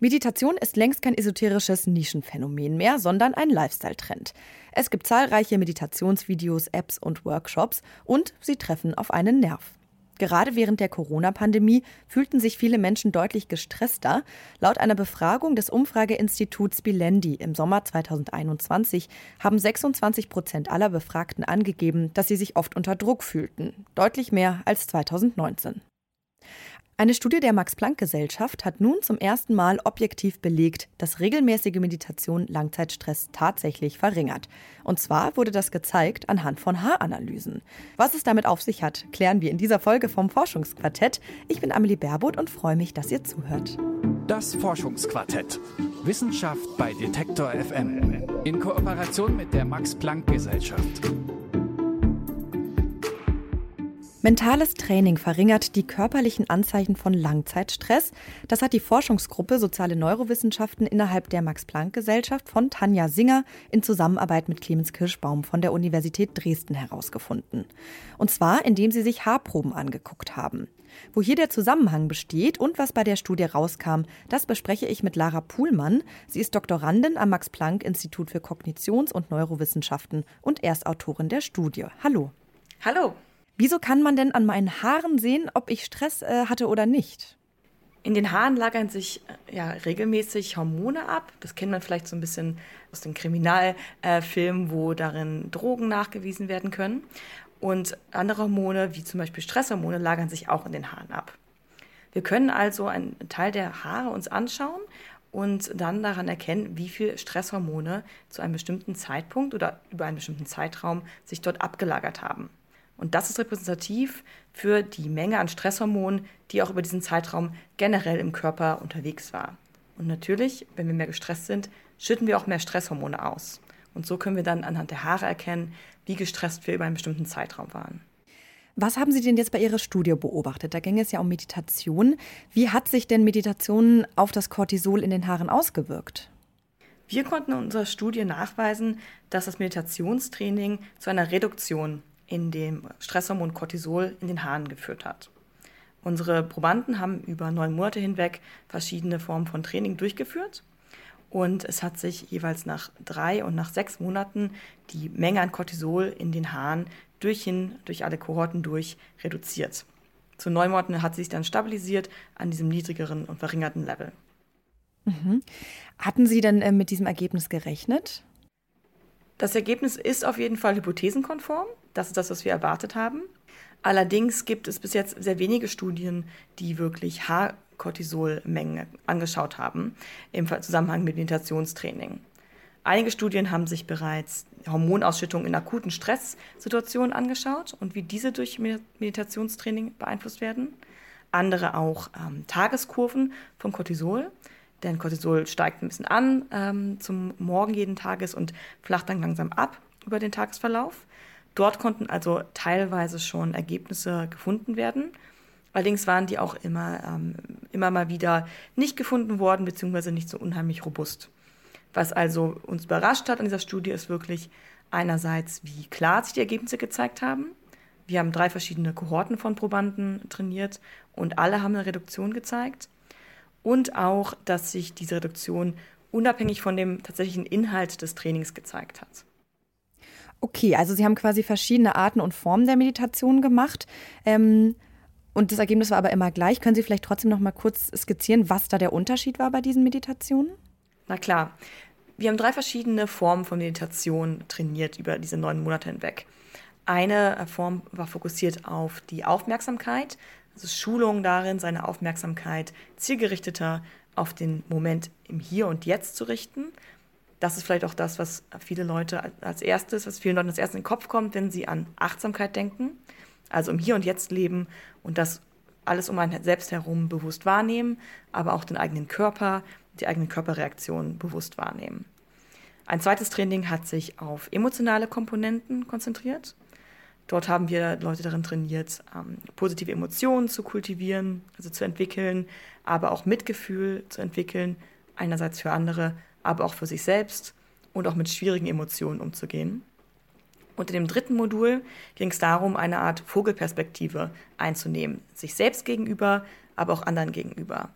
Meditation ist längst kein esoterisches Nischenphänomen mehr, sondern ein Lifestyle-Trend. Es gibt zahlreiche Meditationsvideos, Apps und Workshops und sie treffen auf einen Nerv. Gerade während der Corona-Pandemie fühlten sich viele Menschen deutlich gestresster. Laut einer Befragung des Umfrageinstituts Bilendi im Sommer 2021 haben 26% aller Befragten angegeben, dass sie sich oft unter Druck fühlten. Deutlich mehr als 2019. Eine Studie der Max-Planck-Gesellschaft hat nun zum ersten Mal objektiv belegt, dass regelmäßige Meditation Langzeitstress tatsächlich verringert. Und zwar wurde das gezeigt anhand von Haaranalysen. Was es damit auf sich hat, klären wir in dieser Folge vom Forschungsquartett. Ich bin Amelie Bärbuth und freue mich, dass ihr zuhört. Das Forschungsquartett. Wissenschaft bei Detektor FM. In Kooperation mit der Max-Planck-Gesellschaft. Mentales Training verringert die körperlichen Anzeichen von Langzeitstress. Das hat die Forschungsgruppe Soziale Neurowissenschaften innerhalb der Max-Planck-Gesellschaft von Tanja Singer in Zusammenarbeit mit Clemens Kirschbaum von der Universität Dresden herausgefunden. Und zwar, indem sie sich Haarproben angeguckt haben. Wo hier der Zusammenhang besteht und was bei der Studie rauskam, das bespreche ich mit Lara Puhlmann. Sie ist Doktorandin am Max-Planck-Institut für Kognitions- und Neurowissenschaften und Erstautorin der Studie. Hallo. Hallo. Wieso kann man denn an meinen Haaren sehen, ob ich Stress hatte oder nicht? In den Haaren lagern sich regelmäßig Hormone ab. Das kennt man vielleicht so ein bisschen aus den Kriminalfilmen, wo darin Drogen nachgewiesen werden können. Und andere Hormone, wie zum Beispiel Stresshormone, lagern sich auch in den Haaren ab. Wir können also einen Teil der Haare uns anschauen und dann daran erkennen, wie viel Stresshormone zu einem bestimmten Zeitpunkt oder über einen bestimmten Zeitraum sich dort abgelagert haben. Und das ist repräsentativ für die Menge an Stresshormonen, die auch über diesen Zeitraum generell im Körper unterwegs war. Und natürlich, wenn wir mehr gestresst sind, schütten wir auch mehr Stresshormone aus. Und so können wir dann anhand der Haare erkennen, wie gestresst wir über einen bestimmten Zeitraum waren. Was haben Sie denn jetzt bei Ihrer Studie beobachtet? Da ging es ja um Meditation. Wie hat sich denn Meditation auf das Cortisol in den Haaren ausgewirkt? Wir konnten in unserer Studie nachweisen, dass das Meditationstraining zu einer Reduktion in dem Stresshormon Cortisol in den Haaren geführt hat. Unsere Probanden haben über 9 Monate hinweg verschiedene Formen von Training durchgeführt und es hat sich jeweils nach 3 und nach 6 Monaten die Menge an Cortisol in den Haaren durch alle Kohorten durch reduziert. Zu 9 Monaten hat sie sich dann stabilisiert an diesem niedrigeren und verringerten Level. Mhm. Hatten Sie denn mit diesem Ergebnis gerechnet? Das Ergebnis ist auf jeden Fall hypothesenkonform. Das ist das, was wir erwartet haben. Allerdings gibt es bis jetzt sehr wenige Studien, die wirklich Haarkortisolmengen angeschaut haben im Zusammenhang mit Meditationstraining. Einige Studien haben sich bereits Hormonausschüttung in akuten Stresssituationen angeschaut und wie diese durch Meditationstraining beeinflusst werden. Andere auch Tageskurven von Cortisol. Denn Cortisol steigt ein bisschen an zum Morgen jeden Tages und flacht dann langsam ab über den Tagesverlauf. Dort konnten also teilweise schon Ergebnisse gefunden werden. Allerdings waren die auch immer mal wieder nicht gefunden worden, beziehungsweise nicht so unheimlich robust. Was also uns überrascht hat an dieser Studie, ist wirklich einerseits, wie klar sich die Ergebnisse gezeigt haben. Wir haben 3 verschiedene Kohorten von Probanden trainiert und alle haben eine Reduktion gezeigt. Und auch, dass sich diese Reduktion unabhängig von dem tatsächlichen Inhalt des Trainings gezeigt hat. Okay, also Sie haben quasi verschiedene Arten und Formen der Meditation gemacht. Und das Ergebnis war aber immer gleich. Können Sie vielleicht trotzdem noch mal kurz skizzieren, was da der Unterschied war bei diesen Meditationen? Na klar. Wir haben 3 verschiedene Formen von Meditation trainiert über diese 9 Monate hinweg. Eine Form war fokussiert auf die Aufmerksamkeit. Also Schulung darin, seine Aufmerksamkeit zielgerichteter auf den Moment im Hier und Jetzt zu richten. Das ist vielleicht auch das, was vielen Leuten als erstes in den Kopf kommt, wenn sie an Achtsamkeit denken. Also im Hier und Jetzt leben und das alles um einen selbst herum bewusst wahrnehmen, aber auch den eigenen Körper, die eigenen Körperreaktionen bewusst wahrnehmen. Ein zweites Training hat sich auf emotionale Komponenten konzentriert. Dort haben wir Leute darin trainiert, positive Emotionen zu kultivieren, also zu entwickeln, aber auch Mitgefühl zu entwickeln, einerseits für andere, aber auch für sich selbst und auch mit schwierigen Emotionen umzugehen. Und in dem dritten Modul ging es darum, eine Art Vogelperspektive einzunehmen, sich selbst gegenüber, aber auch anderen gegenüber.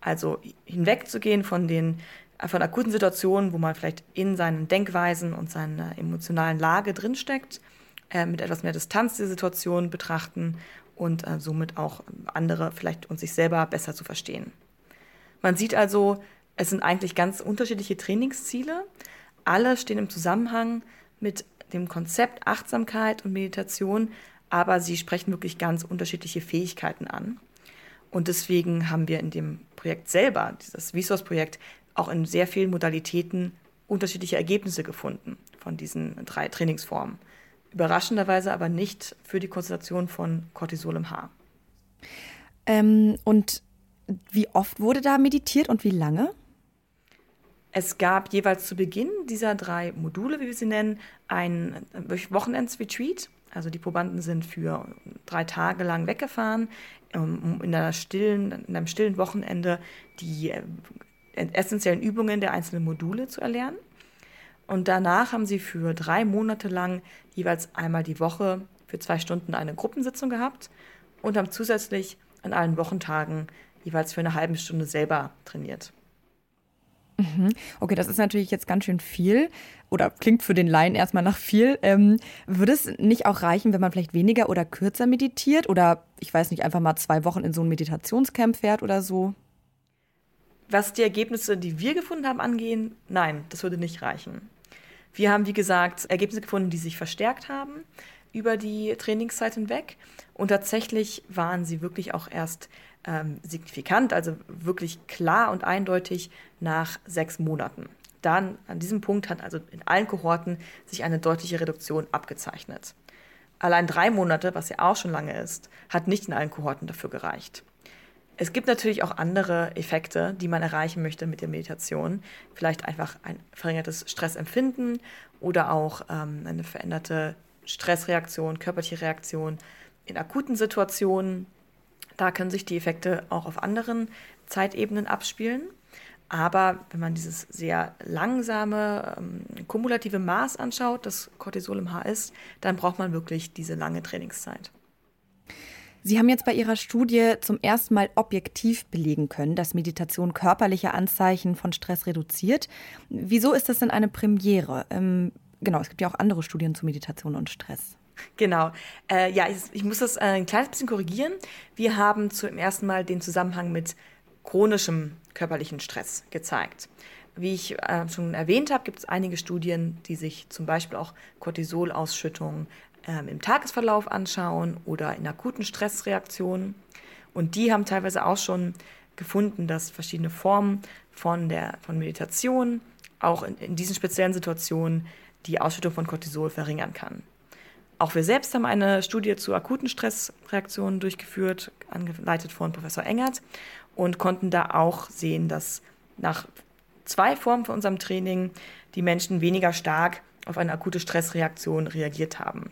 Also hinwegzugehen von akuten Situationen, wo man vielleicht in seinen Denkweisen und seiner emotionalen Lage drinsteckt, mit etwas mehr Distanz die Situation betrachten und somit auch andere vielleicht und sich selber besser zu verstehen. Man sieht also, es sind eigentlich ganz unterschiedliche Trainingsziele. Alle stehen im Zusammenhang mit dem Konzept Achtsamkeit und Meditation, aber sie sprechen wirklich ganz unterschiedliche Fähigkeiten an. Und deswegen haben wir in dem Projekt selber, dieses Resource-Projekt, auch in sehr vielen Modalitäten unterschiedliche Ergebnisse gefunden von diesen 3 Trainingsformen. Überraschenderweise aber nicht für die Konzentration von Cortisol im Haar. Und wie oft wurde da meditiert und wie lange? Es gab jeweils zu Beginn dieser 3 Module, wie wir sie nennen, ein Wochenends-Retreat. Also die Probanden sind für 3 Tage lang weggefahren, um in einem stillen Wochenende die essentiellen Übungen der einzelnen Module zu erlernen. Und danach haben sie für 3 Monate lang jeweils einmal die Woche für 2 Stunden eine Gruppensitzung gehabt und haben zusätzlich an allen Wochentagen jeweils für eine halbe Stunde selber trainiert. Okay, das ist natürlich jetzt ganz schön viel oder klingt für den Laien erstmal nach viel. Würde es nicht auch reichen, wenn man vielleicht weniger oder kürzer meditiert oder, ich weiß nicht, einfach mal 2 Wochen in so ein Meditationscamp fährt oder so? Was die Ergebnisse, die wir gefunden haben, angehen, nein, das würde nicht reichen. Wir haben, wie gesagt, Ergebnisse gefunden, die sich verstärkt haben über die Trainingszeit hinweg. Und tatsächlich waren sie wirklich auch erst signifikant, also wirklich klar und eindeutig nach 6 Monaten. Dann an diesem Punkt hat also in allen Kohorten sich eine deutliche Reduktion abgezeichnet. Allein 3 Monate, was ja auch schon lange ist, hat nicht in allen Kohorten dafür gereicht. Es gibt natürlich auch andere Effekte, die man erreichen möchte mit der Meditation. Vielleicht einfach ein verringertes Stressempfinden oder auch eine veränderte Stressreaktion, körperliche Reaktion in akuten Situationen. Da können sich die Effekte auch auf anderen Zeitebenen abspielen. Aber wenn man dieses sehr langsame, kumulative Maß anschaut, das Cortisol im Haar ist, dann braucht man wirklich diese lange Trainingszeit. Sie haben jetzt bei Ihrer Studie zum ersten Mal objektiv belegen können, dass Meditation körperliche Anzeichen von Stress reduziert. Wieso ist das denn eine Premiere? Genau, es gibt ja auch andere Studien zu Meditation und Stress. Genau. Ich muss das ein kleines bisschen korrigieren. Wir haben zum ersten Mal den Zusammenhang mit chronischem körperlichen Stress gezeigt. Wie ich schon erwähnt habe, gibt es einige Studien, die sich zum Beispiel auch Cortisolausschüttung im Tagesverlauf anschauen oder in akuten Stressreaktionen. Und die haben teilweise auch schon gefunden, dass verschiedene Formen von Meditation auch in diesen speziellen Situationen die Ausschüttung von Cortisol verringern kann. Auch wir selbst haben eine Studie zu akuten Stressreaktionen durchgeführt, angeleitet von Professor Engert, und konnten da auch sehen, dass nach 2 Formen von unserem Training die Menschen weniger stark auf eine akute Stressreaktion reagiert haben.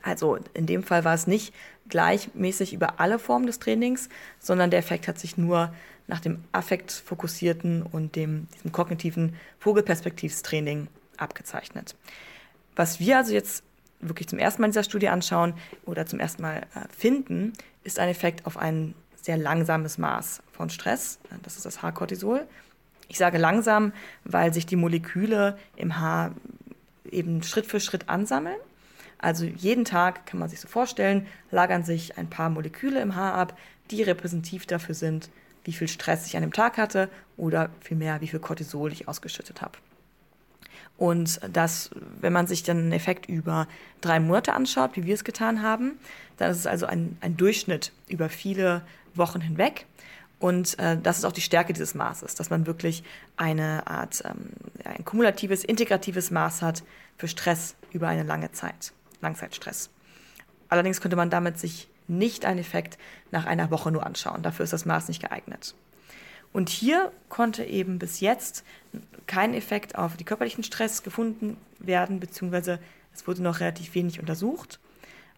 Also in dem Fall war es nicht gleichmäßig über alle Formen des Trainings, sondern der Effekt hat sich nur nach dem affektfokussierten und diesem kognitiven Vogelperspektivstraining abgezeichnet. Was wir also jetzt wirklich zum ersten Mal in dieser Studie anschauen oder zum ersten Mal finden, ist ein Effekt auf ein sehr langsames Maß von Stress. Das ist das Haarcortisol. Ich sage langsam, weil sich die Moleküle im Haar eben Schritt für Schritt ansammeln. Also jeden Tag, kann man sich so vorstellen, lagern sich ein paar Moleküle im Haar ab, die repräsentativ dafür sind, wie viel Stress ich an dem Tag hatte oder vielmehr, wie viel Cortisol ich ausgeschüttet habe. Und das, wenn man sich dann den Effekt über 3 Monate anschaut, wie wir es getan haben, dann ist es also ein Durchschnitt über viele Wochen hinweg. Und das ist auch die Stärke dieses Maßes, dass man wirklich eine Art, ein kumulatives, integratives Maß hat für Stress über eine lange Zeit, Langzeitstress. Allerdings könnte man damit sich nicht einen Effekt nach einer Woche nur anschauen. Dafür ist das Maß nicht geeignet. Und hier konnte eben bis jetzt kein Effekt auf den körperlichen Stress gefunden werden, beziehungsweise es wurde noch relativ wenig untersucht.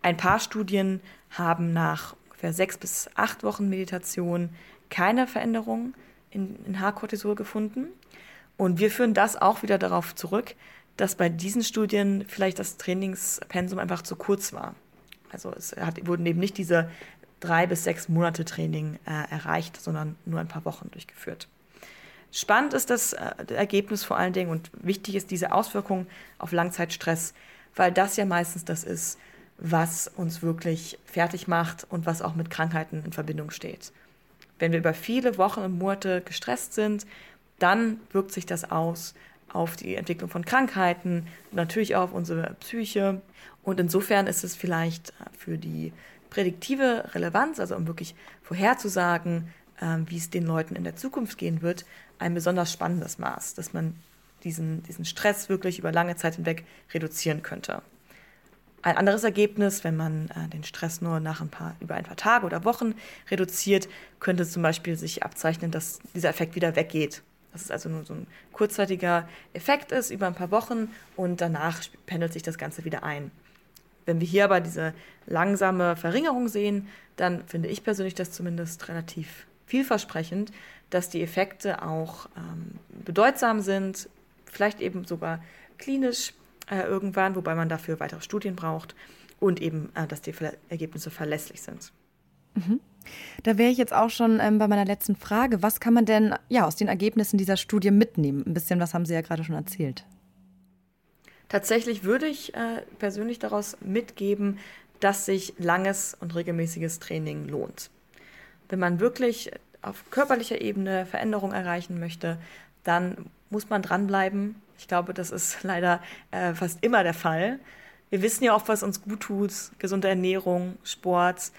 Ein paar Studien haben nach ungefähr 6 bis 8 Wochen Meditation keine Veränderung in Haarcortisol gefunden. Und wir führen das auch wieder darauf zurück, dass bei diesen Studien vielleicht das Trainingspensum einfach zu kurz war. Also es wurden eben nicht diese 3 bis 6 Monate Training erreicht, sondern nur ein paar Wochen durchgeführt. Spannend ist das Ergebnis vor allen Dingen und wichtig ist diese Auswirkung auf Langzeitstress, weil das ja meistens das ist, was uns wirklich fertig macht und was auch mit Krankheiten in Verbindung steht. Wenn wir über viele Wochen und Monate gestresst sind, dann wirkt sich das aus auf die Entwicklung von Krankheiten, natürlich auch auf unsere Psyche. Und insofern ist es vielleicht für die prädiktive Relevanz, also um wirklich vorherzusagen, wie es den Leuten in der Zukunft gehen wird, ein besonders spannendes Maß, dass man diesen Stress wirklich über lange Zeit hinweg reduzieren könnte. Ein anderes Ergebnis, wenn man den Stress nur über ein paar Tage oder Wochen reduziert, könnte zum Beispiel sich abzeichnen, dass dieser Effekt wieder weggeht. Dass es also nur so ein kurzzeitiger Effekt ist über ein paar Wochen und danach pendelt sich das Ganze wieder ein. Wenn wir hier aber diese langsame Verringerung sehen, dann finde ich persönlich das zumindest relativ vielversprechend, dass die Effekte auch bedeutsam sind, vielleicht eben sogar klinisch irgendwann, wobei man dafür weitere Studien braucht und eben, dass die Ergebnisse verlässlich sind. Mhm. Da wäre ich jetzt auch schon bei meiner letzten Frage. Was kann man denn aus den Ergebnissen dieser Studie mitnehmen? Ein bisschen was haben Sie ja gerade schon erzählt. Tatsächlich würde ich persönlich daraus mitgeben, dass sich langes und regelmäßiges Training lohnt. Wenn man wirklich auf körperlicher Ebene Veränderungen erreichen möchte, dann muss man dranbleiben. Ich glaube, das ist leider fast immer der Fall. Wir wissen ja oft, was uns gut tut, gesunde Ernährung, Sport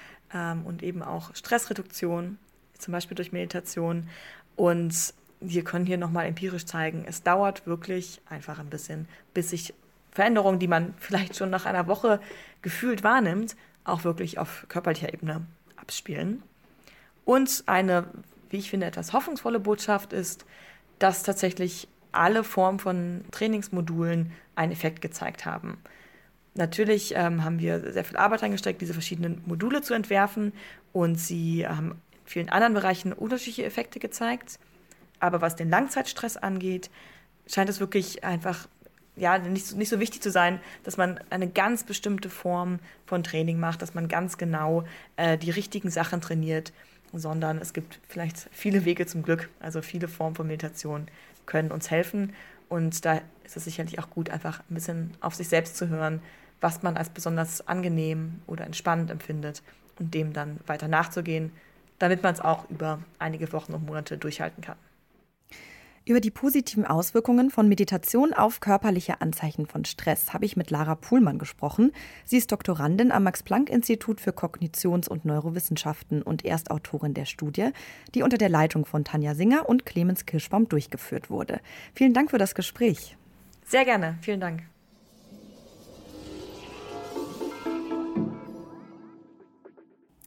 und eben auch Stressreduktion, zum Beispiel durch Meditation. Und wir können hier nochmal empirisch zeigen, es dauert wirklich einfach ein bisschen, bis sich Veränderungen, die man vielleicht schon nach einer Woche gefühlt wahrnimmt, auch wirklich auf körperlicher Ebene abspielen. Und eine, wie ich finde, etwas hoffnungsvolle Botschaft ist, dass tatsächlich alle Formen von Trainingsmodulen einen Effekt gezeigt haben. Natürlich haben wir sehr viel Arbeit reingesteckt, diese verschiedenen Module zu entwerfen und sie haben in vielen anderen Bereichen unterschiedliche Effekte gezeigt. Aber was den Langzeitstress angeht, scheint es wirklich einfach nicht so wichtig zu sein, dass man eine ganz bestimmte Form von Training macht, dass man ganz genau die richtigen Sachen trainiert, sondern es gibt vielleicht viele Wege zum Glück. Also viele Formen von Meditation können uns helfen. Und da ist es sicherlich auch gut, einfach ein bisschen auf sich selbst zu hören, was man als besonders angenehm oder entspannend empfindet und dem dann weiter nachzugehen, damit man es auch über einige Wochen und Monate durchhalten kann. Über die positiven Auswirkungen von Meditation auf körperliche Anzeichen von Stress habe ich mit Lara Puhlmann gesprochen. Sie ist Doktorandin am Max-Planck-Institut für Kognitions- und Neurowissenschaften und Erstautorin der Studie, die unter der Leitung von Tanja Singer und Clemens Kirschbaum durchgeführt wurde. Vielen Dank für das Gespräch. Sehr gerne, vielen Dank.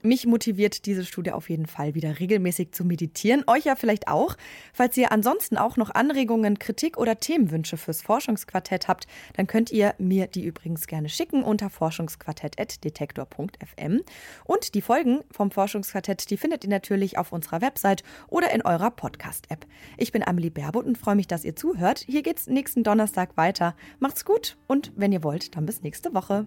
Mich motiviert diese Studie auf jeden Fall wieder regelmäßig zu meditieren. Euch ja vielleicht auch. Falls ihr ansonsten auch noch Anregungen, Kritik oder Themenwünsche fürs Forschungsquartett habt, dann könnt ihr mir die übrigens gerne schicken unter forschungsquartett@detektor.fm. Und die Folgen vom Forschungsquartett, die findet ihr natürlich auf unserer Website oder in eurer Podcast-App. Ich bin Amelie Bärbuth und freue mich, dass ihr zuhört. Hier geht's nächsten Donnerstag weiter. Macht's gut und wenn ihr wollt, dann bis nächste Woche.